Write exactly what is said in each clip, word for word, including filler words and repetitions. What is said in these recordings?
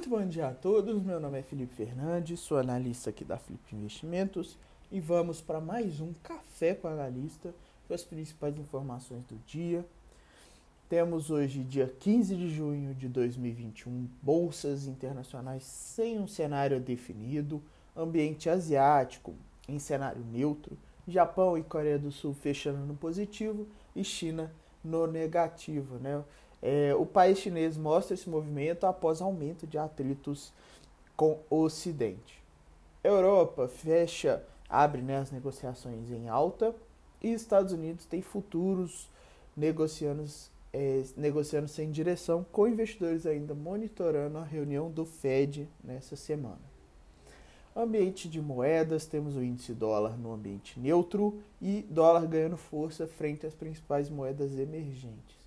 Muito bom dia a todos, meu nome é Felipe Fernandes, sou analista aqui da Felipe Investimentos e vamos para mais um Café com Analista com as principais informações do dia. Temos hoje, dia quinze de junho de dois mil e vinte e um, bolsas internacionais sem um cenário definido, ambiente asiático em cenário neutro, Japão e Coreia do Sul fechando no positivo e China no negativo, né? É, o país chinês mostra esse movimento após aumento de atritos com o Ocidente. Europa fecha, abre né, as negociações em alta e Estados Unidos tem futuros negociando, é, negociando sem direção, com investidores ainda monitorando a reunião do Fed nessa semana. Ambiente de moedas, temos o índice dólar no ambiente neutro e dólar ganhando força frente às principais moedas emergentes.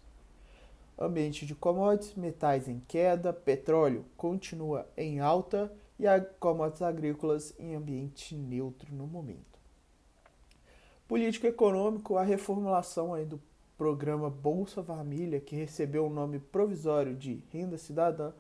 Ambiente de commodities, metais em queda, petróleo continua em alta e commodities agrícolas em ambiente neutro no momento. Político econômico, a reformulação aí do programa Bolsa Família, que recebeu o nome provisório de Renda Cidadã,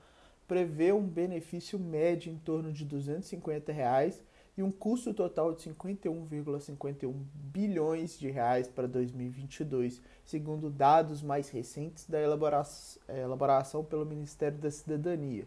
prevê um benefício médio em torno de duzentos e cinquenta reais e um custo total de cinquenta e um vírgula cinquenta e um bilhões de reais para dois mil e vinte e dois, segundo dados mais recentes da elaboração pelo Ministério da Cidadania.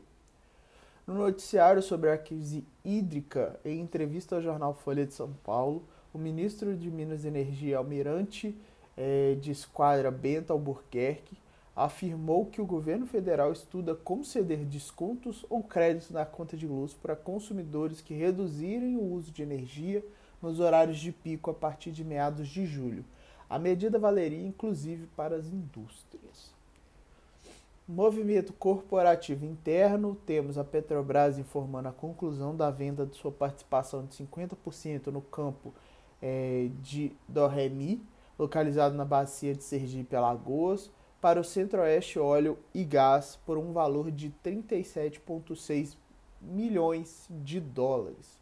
No noticiário sobre a crise hídrica, em entrevista ao jornal Folha de São Paulo, o ministro de Minas e Energia, Almirante eh, de Esquadra Bento Albuquerque, afirmou que o governo federal estuda conceder descontos ou créditos na conta de luz para consumidores que reduzirem o uso de energia nos horários de pico a partir de meados de julho. A medida valeria inclusive para as indústrias. Movimento corporativo interno, temos a Petrobras informando a conclusão da venda de sua participação de cinquenta por cento no campo eh, de Do-Ré-Mi, localizado na bacia de Sergipe-Alagoas, para o Centro-Oeste Óleo e Gás por um valor de trinta e sete vírgula seis milhões de dólares.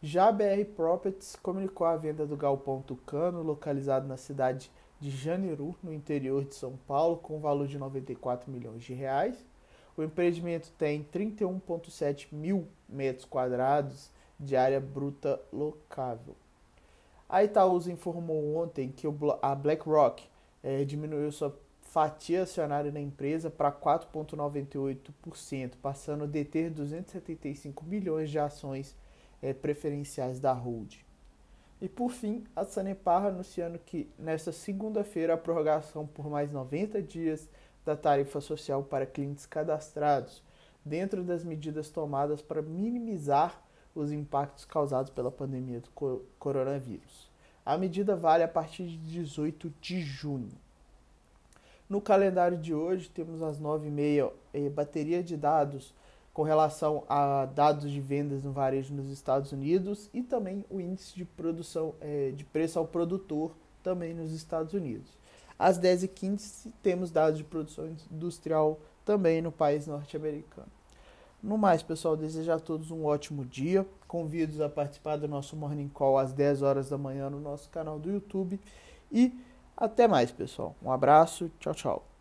Já a B R Properties comunicou a venda do galpão Tucano, localizado na cidade de Janeiro, no interior de São Paulo, com um valor de noventa e quatro milhões de reais. O empreendimento tem trinta e um vírgula sete mil metros quadrados de área bruta locável. A Itaúsa informou ontem que a BlackRock É, diminuiu sua fatia acionária na empresa para quatro vírgula noventa e oito por cento, passando a deter duzentos e setenta e cinco milhões de ações é, preferenciais da Rude. E por fim, a Sanepar anunciando que nesta segunda-feira a prorrogação por mais noventa dias da tarifa social para clientes cadastrados, dentro das medidas tomadas para minimizar os impactos causados pela pandemia do coronavírus. A medida vale a partir de dezoito de junho. No calendário de hoje, temos às nove e meia, eh, bateria de dados com relação a dados de vendas no varejo nos Estados Unidos e também o índice de produção eh, de preço ao produtor também nos Estados Unidos. Às dez e quinze, temos dados de produção industrial também no país norte-americano. No mais, pessoal, desejo a todos um ótimo dia. Convido-os a participar do nosso Morning Call às dez horas da manhã no nosso canal do YouTube. E até mais, pessoal. Um abraço. Tchau, tchau.